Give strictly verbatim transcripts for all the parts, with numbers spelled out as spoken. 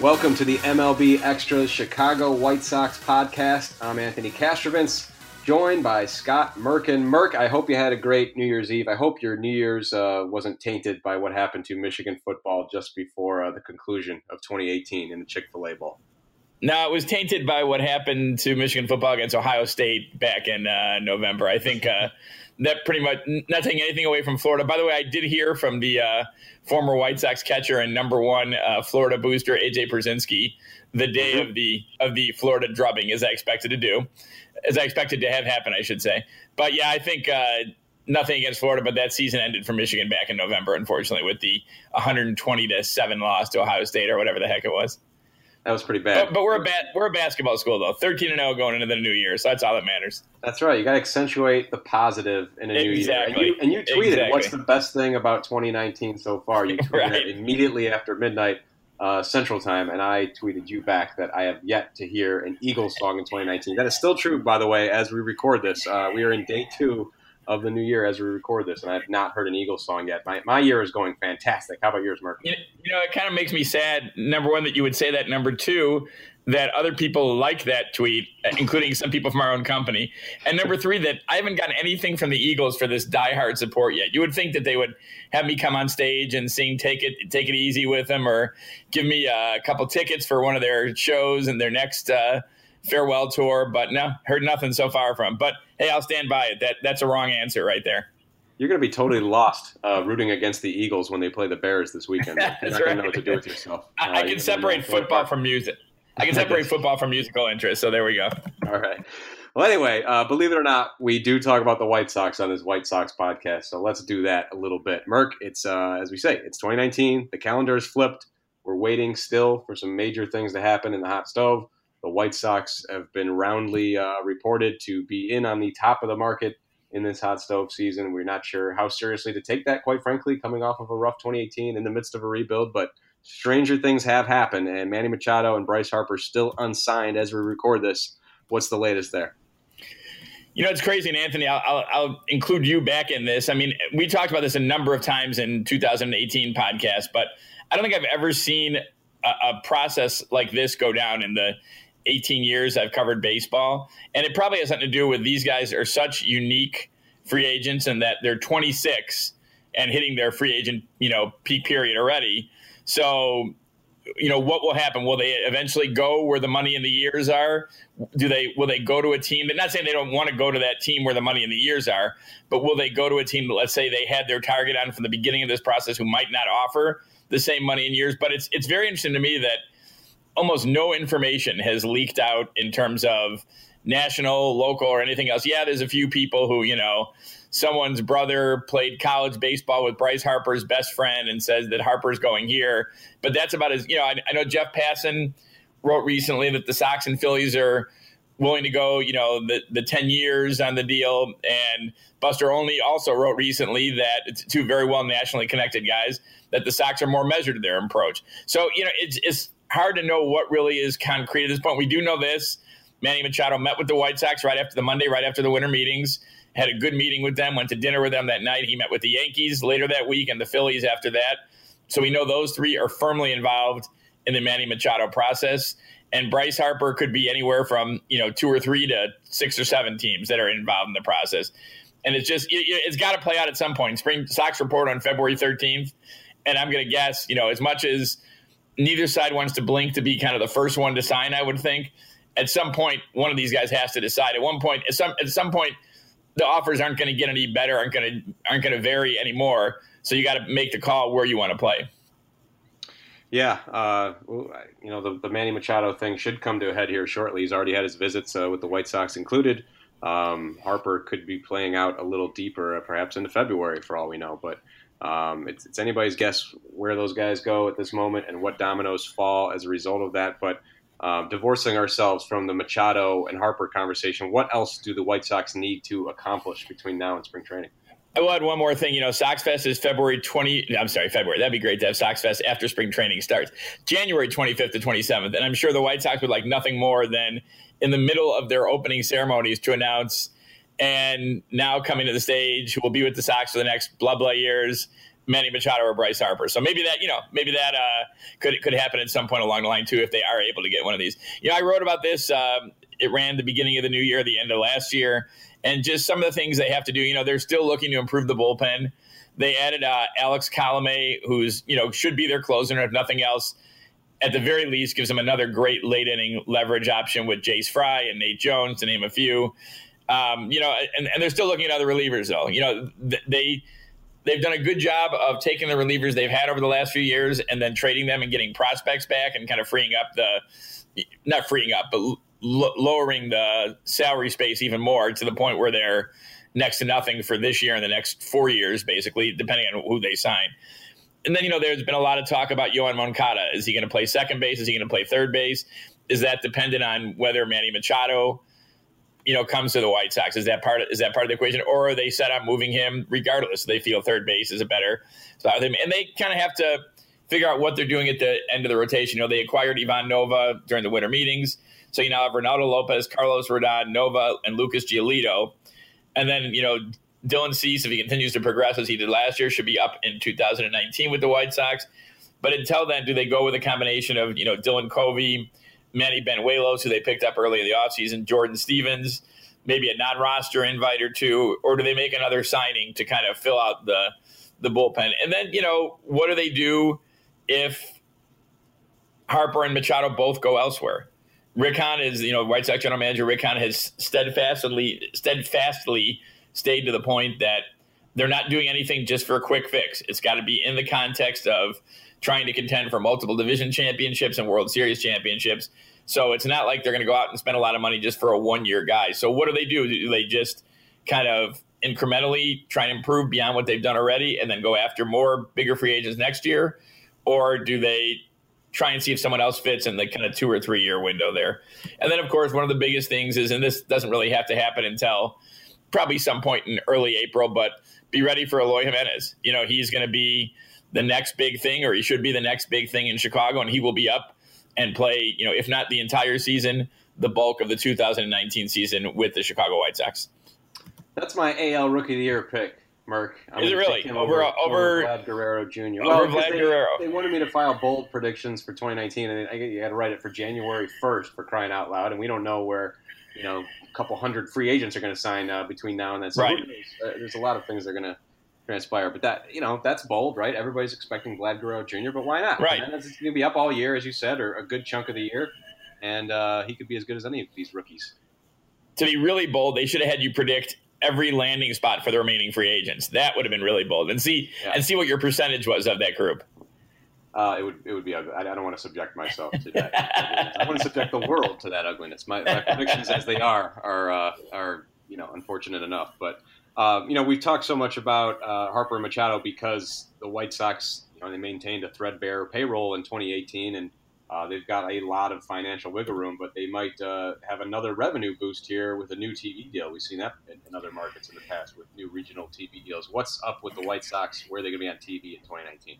Welcome to the M L B Extras Chicago White Sox podcast. I'm Anthony Kastrovitz, joined by Scott Merkin. Merk, I hope you had a great New Year's Eve. I hope your New Year's uh, wasn't tainted by what happened to Michigan football just before uh, the conclusion of twenty eighteen in the Chick-fil-A Bowl. No, it was tainted by what happened to Michigan football against Ohio State back in uh, November. I think uh, that pretty much not taking anything away from Florida. By the way, I did hear from the uh, former White Sox catcher and number one uh, Florida booster, A J. Pruszynski, the day mm-hmm. of the of the Florida drubbing, as I expected to do. As I expected to have happen, I should say. But, yeah, I think uh, nothing against Florida, but that season ended for Michigan back in November, unfortunately, with the one twenty to seven loss to Ohio State or whatever the heck it was. That was pretty bad. But, but we're, a ba- we're a basketball school, though, thirteen and oh going into the new year, so that's all that matters. That's right. You got to accentuate the positive in a exactly. new year. Exactly. And, and you tweeted, exactly. what's the best thing about twenty nineteen so far? You tweeted right. it immediately after midnight. Uh, Central Time, and I tweeted you back that I have yet to hear an Eagles song in twenty nineteen. That is still true, by the way, as we record this. Uh, we are in day two of the new year as we record this, and I have not heard an Eagles song yet. My my year is going fantastic. How about yours, Mark? You know, it kind of makes me sad, number one, that you would say that. Number two, that other people like that tweet, including some people from our own company. And number three, that I haven't gotten anything from the Eagles for this diehard support yet. You would think that they would have me come on stage and sing Take It Take It Easy with them, or give me a couple tickets for one of their shows and their next uh, farewell tour. But no, heard nothing so far from. But, hey, I'll stand by it. That That's a wrong answer right there. You're going to be totally lost uh, rooting against the Eagles when they play the Bears this weekend. That's You're not right. going to know what to do with yourself. I, uh, I can separate football from music. I can separate football from musical interest, so there we go. All right. Well, anyway, uh, believe it or not, we do talk about the White Sox on this White Sox podcast, so let's do that a little bit. Merk, it's uh, as we say, it's twenty nineteen. The calendar is flipped. We're waiting still for some major things to happen in the hot stove. The White Sox have been roundly uh, reported to be in on the top of the market in this hot stove season. We're not sure how seriously to take that, quite frankly, coming off of a rough twenty eighteen in the midst of a rebuild, but stranger things have happened, and Manny Machado and Bryce Harper still unsigned as we record this. What's the latest there? You know, it's crazy, and Anthony, I'll, I'll, I'll include you back in this. I mean, we talked about this a number of times in two thousand eighteen podcasts, but I don't think I've ever seen a, a process like this go down in the eighteen years I've covered baseball. And it probably has something to do with these guys are such unique free agents, and that they're twenty-six and hitting their free agent, you know, peak period already. So, you know, what will happen? Will they eventually go where the money in the years are? Do they will they go to a team? But not saying they don't want to go to that team where the money in the years are, but will they go to a team that, let's say, they had their target on from the beginning of this process, who might not offer the same money in years? But it's it's very interesting to me that almost no information has leaked out in terms of national, local, or anything else. Yeah, there's a few people who, you know, someone's brother played college baseball with Bryce Harper's best friend and says that Harper's going here. But that's about as, you know, I, I know Jeff Passan wrote recently that the Sox and Phillies are willing to go, you know, the, the ten years on the deal. And Buster Olney also wrote recently that it's two very well nationally connected guys, that the Sox are more measured in their approach. So, you know, it's, it's hard to know what really is concrete at this point. We do know this. Manny Machado met with the White Sox right after the Monday, right after the winter meetings. Had a good meeting with them, went to dinner with them that night. He met with the Yankees later that week and the Phillies after that. So we know those three are firmly involved in the Manny Machado process. And Bryce Harper could be anywhere from, you know, two or three to six or seven teams that are involved in the process. And it's just it, it's got to play out at some point. Spring Sox report on February thirteenth, and I'm going to guess, you know, as much as neither side wants to blink to be kind of the first one to sign, I would think at some point one of these guys has to decide. At one point, at some at some point, the offers aren't going to get any better, aren't going to aren't going to vary anymore. So you got to make the call where you want to play. Yeah, uh, you know, the, the Manny Machado thing should come to a head here shortly. He's already had his visits uh, with the White Sox included. Um, Harper could be playing out a little deeper, perhaps into February for all we know. But um, it's, it's anybody's guess where those guys go at this moment and what dominoes fall as a result of that. But um, divorcing ourselves from the Machado and Harper conversation, what else do the White Sox need to accomplish between now and spring training? I will add one more thing. You know, Sox Fest is February twentieth. I'm sorry, February. That'd be great to have Sox Fest after spring training starts, January twenty-fifth to twenty-seventh. And I'm sure the White Sox would like nothing more than in the middle of their opening ceremonies to announce, and now coming to the stage, who will be with the Sox for the next blah, blah years, Manny Machado or Bryce Harper. So maybe that, you know, maybe that uh, could could happen at some point along the line, too, if they are able to get one of these. You know, I wrote about this. Um, it ran the beginning of the new year, the end of last year. And just some of the things they have to do, you know, they're still looking to improve the bullpen. They added uh, Alex Colomé, who's, you know, should be their closer, if nothing else. At the very least, gives them another great late inning leverage option with Jace Fry and Nate Jones, to name a few. Um, you know, and, and they're still looking at other relievers, though. You know, th- they they've done a good job of taking the relievers they've had over the last few years and then trading them and getting prospects back and kind of freeing up the, not freeing up, but lowering the salary space even more to the point where they're next to nothing for this year and the next four years, basically, depending on who they sign. And then, you know, there's been a lot of talk about Yoan Moncada. Is he going to play second base? Is he going to play third base? Is that dependent on whether Manny Machado, you know, comes to the White Sox? Is that part of, is that part of the equation? Or are they set on moving him regardless? They feel third base is a better spot with him. And they kind of have to figure out what they're doing at the end of the rotation. You know, they acquired Ivan Nova during the winter meetings. So you now have Ronaldo Lopez, Carlos Rodon, Nova, and Lucas Giolito. And then, you know, Dylan Cease, if he continues to progress as he did last year, should be up in two thousand nineteen with the White Sox. But until then, do they go with a combination of, you know, Dylan Covey, Manny Benuelos, who they picked up early in the offseason, Jordan Stevens, maybe a non-roster invite or two, or do they make another signing to kind of fill out the, the bullpen? And then, you know, what do they do if Harper and Machado both go elsewhere? Rick Hahn is, you know, White Sox general manager. Rick Hahn has steadfastly, steadfastly stayed to the point that they're not doing anything just for a quick fix. It's got to be in the context of trying to contend for multiple division championships and World Series championships. So it's not like they're going to go out and spend a lot of money just for a one-year guy. So what do they do? Do they just kind of incrementally try and improve beyond what they've done already and then go after more bigger free agents next year? Or do they try and see if someone else fits in the kind of two or three year window there? And then, of course, one of the biggest things is, and this doesn't really have to happen until probably some point in early April, but be ready for Eloy Jimenez. You know, he's going to be the next big thing, or he should be the next big thing in Chicago, and he will be up and play, you know, if not the entire season, the bulk of the two thousand nineteen season with the Chicago White Sox. That's my A L Rookie of the Year pick. Merk. I'm Is it really? Over, over, over Vlad Guerrero Junior Over well, Vlad they, Guerrero. They wanted me to file bold predictions for twenty nineteen, and I you had to write it for January first for crying out loud, and we don't know where, you know, a couple hundred free agents are going to sign uh, between now and then. So right. There's, uh, there's a lot of things that are going to transpire, but that, you know, that's bold, right? Everybody's expecting Vlad Guerrero Junior, but why not? Right. It's going to be up all year, as you said, or a good chunk of the year, and uh, he could be as good as any of these rookies. To be really bold, they should have had you predict every landing spot for the remaining free agents. That would have been really bold. And see yeah. and see what your percentage was of that group. Uh, it would it would be ugly. I don't want to subject myself to that. I want to subject the world to that ugliness. My, my predictions, as they are, are uh, are you know unfortunate enough. But uh, you know we've talked so much about uh, Harper and Machado because the White Sox, you know, they maintained a threadbare payroll in twenty eighteen, and uh, they've got a lot of financial wiggle room, but they might uh, have another revenue boost here with a new T V deal. We've seen that in other markets in the past with new regional T V deals. What's up with the White Sox? Where are they going to be on T V in twenty nineteen?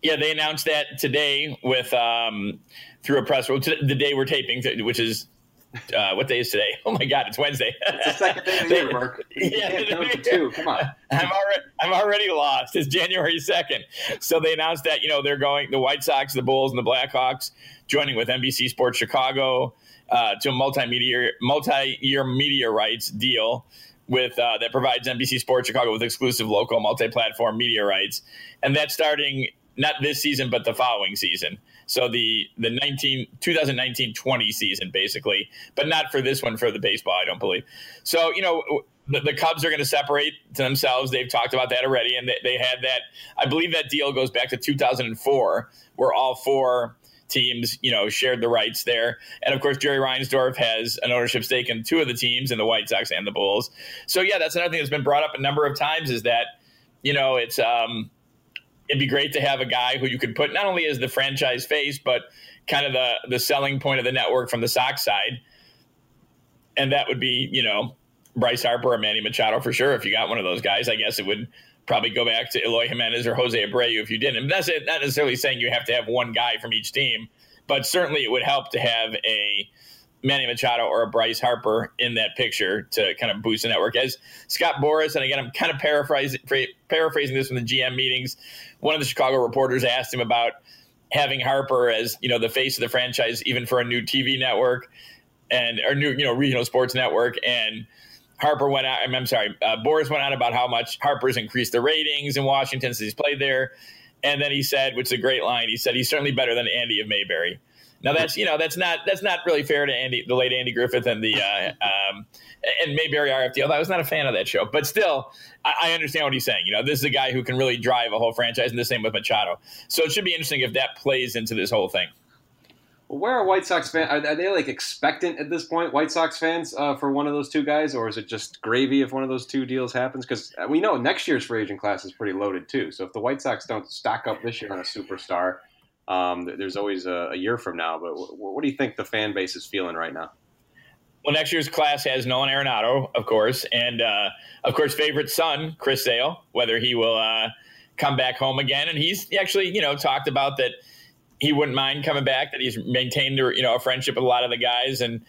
Yeah, they announced that today with um, through a press release. The day we're taping, which is uh, what day is today? Oh my God, it's Wednesday. It's the second day of the year, Mark. You yeah, can't count to two. Come on. I'm already I'm already lost. It's January second. So they announced that, you know, they're going, the White Sox, the Bulls, and the Blackhawks, joining with N B C Sports Chicago uh, to a multi-year multi-year media rights deal with uh, that provides N B C Sports Chicago with exclusive local multi-platform media rights, and that's starting not this season but the following season. So the the nineteen, twenty nineteen twenty season basically, but not for this one for the baseball, I don't believe. So, you know, the, the Cubs are going to separate to themselves. They've talked about that already, and they, they had that. I believe that deal goes back to two thousand four, where all four teams, you know, shared the rights there. And of course, Jerry Reinsdorf has an ownership stake in two of the teams, in the White Sox and the Bulls. So yeah, that's another thing that's been brought up a number of times, is that, you know, it's um, it'd be great to have a guy who you could put not only as the franchise face, but kind of the the selling point of the network from the Sox side. And that would be, you know, Bryce Harper or Manny Machado for sure. If you got one of those guys, I guess it would probably go back to Eloy Jimenez or Jose Abreu if you didn't. And that's it, not necessarily saying you have to have one guy from each team, but certainly it would help to have a Manny Machado or a Bryce Harper in that picture to kind of boost the network. As Scott Boras, and again, I'm kind of paraphrasing, paraphrasing this from the G M meetings, one of the Chicago reporters asked him about having Harper as, you know, the face of the franchise, even for a new T V network and or new, you know, regional sports network. And Harper went out, I'm sorry, uh, Boras went on about how much Harper's increased the ratings in Washington since he's played there. And then he said, which is a great line, he said, he's certainly better than Andy of Mayberry. Now that's, you know, that's not, that's not really fair to Andy, the late Andy Griffith and the, uh, um, and Mayberry R F D. Although I was not a fan of that show, but still I, I understand what he's saying. You know, this is a guy who can really drive a whole franchise, and the same with Machado. So it should be interesting if that plays into this whole thing. Where are White Sox fans? Are they like expectant at this point, White Sox fans, uh, for one of those two guys, or is it just gravy if one of those two deals happens? Because we know next year's free agent class is pretty loaded too. So if the White Sox don't stock up this year on a superstar, um, there's always a, a year from now. But w- what do you think the fan base is feeling right now? Well, next year's class has Nolan Arenado, of course, and uh, of course, favorite son, Chris Sale, whether he will uh, come back home again. And he's actually, you know, talked about that. He wouldn't mind coming back, that he's maintained, you know, a friendship with a lot of the guys, and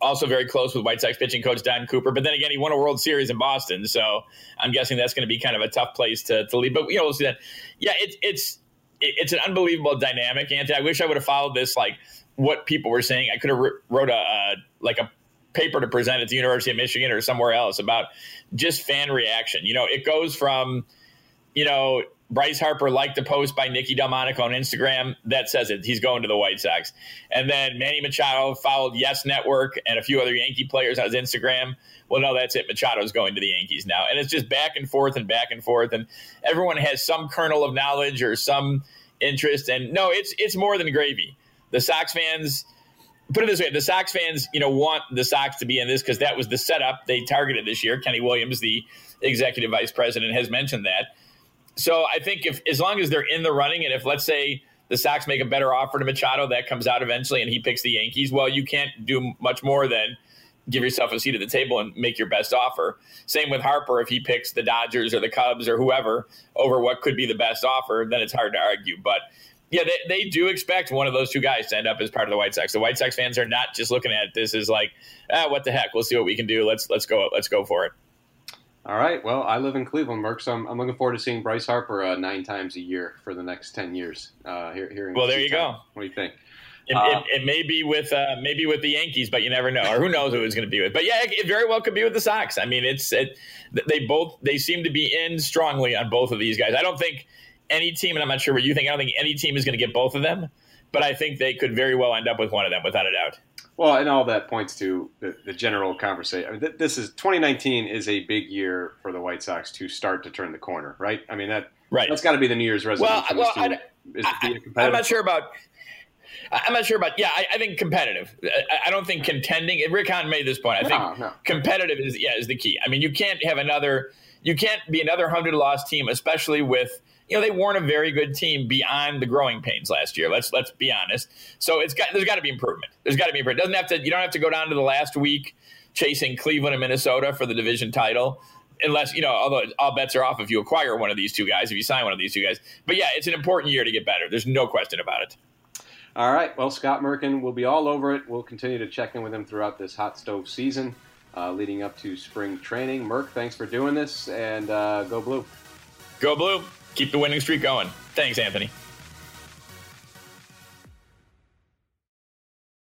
also very close with White Sox pitching coach Don Cooper. But then again, he won a World Series in Boston, so I'm guessing that's going to be kind of a tough place to, to leave. But, you know, we'll see that. Yeah, it, it's it's an unbelievable dynamic, Anthony. I wish I would have followed this, like what people were saying. I could have wrote a uh, like a paper to present at the University of Michigan or somewhere else about just fan reaction. You know, it goes from, you know, Bryce Harper liked a post by Nicky Delmonico on Instagram. That says it. He's going to the White Sox. And then Manny Machado followed Yes Network and a few other Yankee players on his Instagram. Well, no, that's it. Machado's going to the Yankees now. And it's just back and forth and back and forth. And everyone has some kernel of knowledge or some interest. And no, it's it's more than gravy. The Sox fans, put it this way, the Sox fans, you know, want the Sox to be in this because that was the setup they targeted this year. Kenny Williams, the executive vice president, has mentioned that. So I think if as long as they're in the running, and if, let's say, the Sox make a better offer to Machado, that comes out eventually and he picks the Yankees, well, you can't do much more than give yourself a seat at the table and make your best offer. Same with Harper. If he picks the Dodgers or the Cubs or whoever over what could be the best offer, then it's hard to argue. But, yeah, they, they do expect one of those two guys to end up as part of the White Sox. The White Sox fans are not just looking at this as like, ah, what the heck, we'll see what we can do. Let's let's go. Let's go for it. All right. Well, I live in Cleveland, Merck, so I'm, I'm looking forward to seeing Bryce Harper uh, nine times a year for the next ten years. Uh, here, here. In well, there you time. Go. What do you think? It, uh, it, it may be with uh, maybe with the Yankees, but you never know, or who knows who it's going to be with. But yeah, it, it very well could be with the Sox. I mean, it's it, they both they seem to be in strongly on both of these guys. I don't think any team, and I'm not sure what you think. I don't think any team is going to get both of them, but I think they could very well end up with one of them without a doubt. Well, and all that points to the, the general conversation. I mean, th- this is twenty nineteen is a big year for the White Sox to start to turn the corner, right? I mean, that right. That's got to be the New Year's resolution. Well, well I, is I, I, I'm not sure about. I'm not sure about. Yeah, I, I think competitive. I, I don't think contending. Rick Hahn made this point. I no, think no. competitive is yeah is the key. I mean, you can't have another. You can't be another one hundred loss team, especially with. You know, they weren't a very good team beyond the growing pains last year. Let's let's be honest. So it's got there's got to be improvement. There's got to be improvement. Doesn't have to. You don't have to go down to the last week chasing Cleveland and Minnesota for the division title, unless you know. Although all bets are off if you acquire one of these two guys, if you sign one of these two guys. But yeah, it's an important year to get better. There's no question about it. All right. Well, Scott Merkin will be all over it. We'll continue to check in with him throughout this hot stove season, uh, leading up to spring training. Merk, thanks for doing this, and uh, go blue. Go blue. Keep the winning streak going. Thanks, Anthony.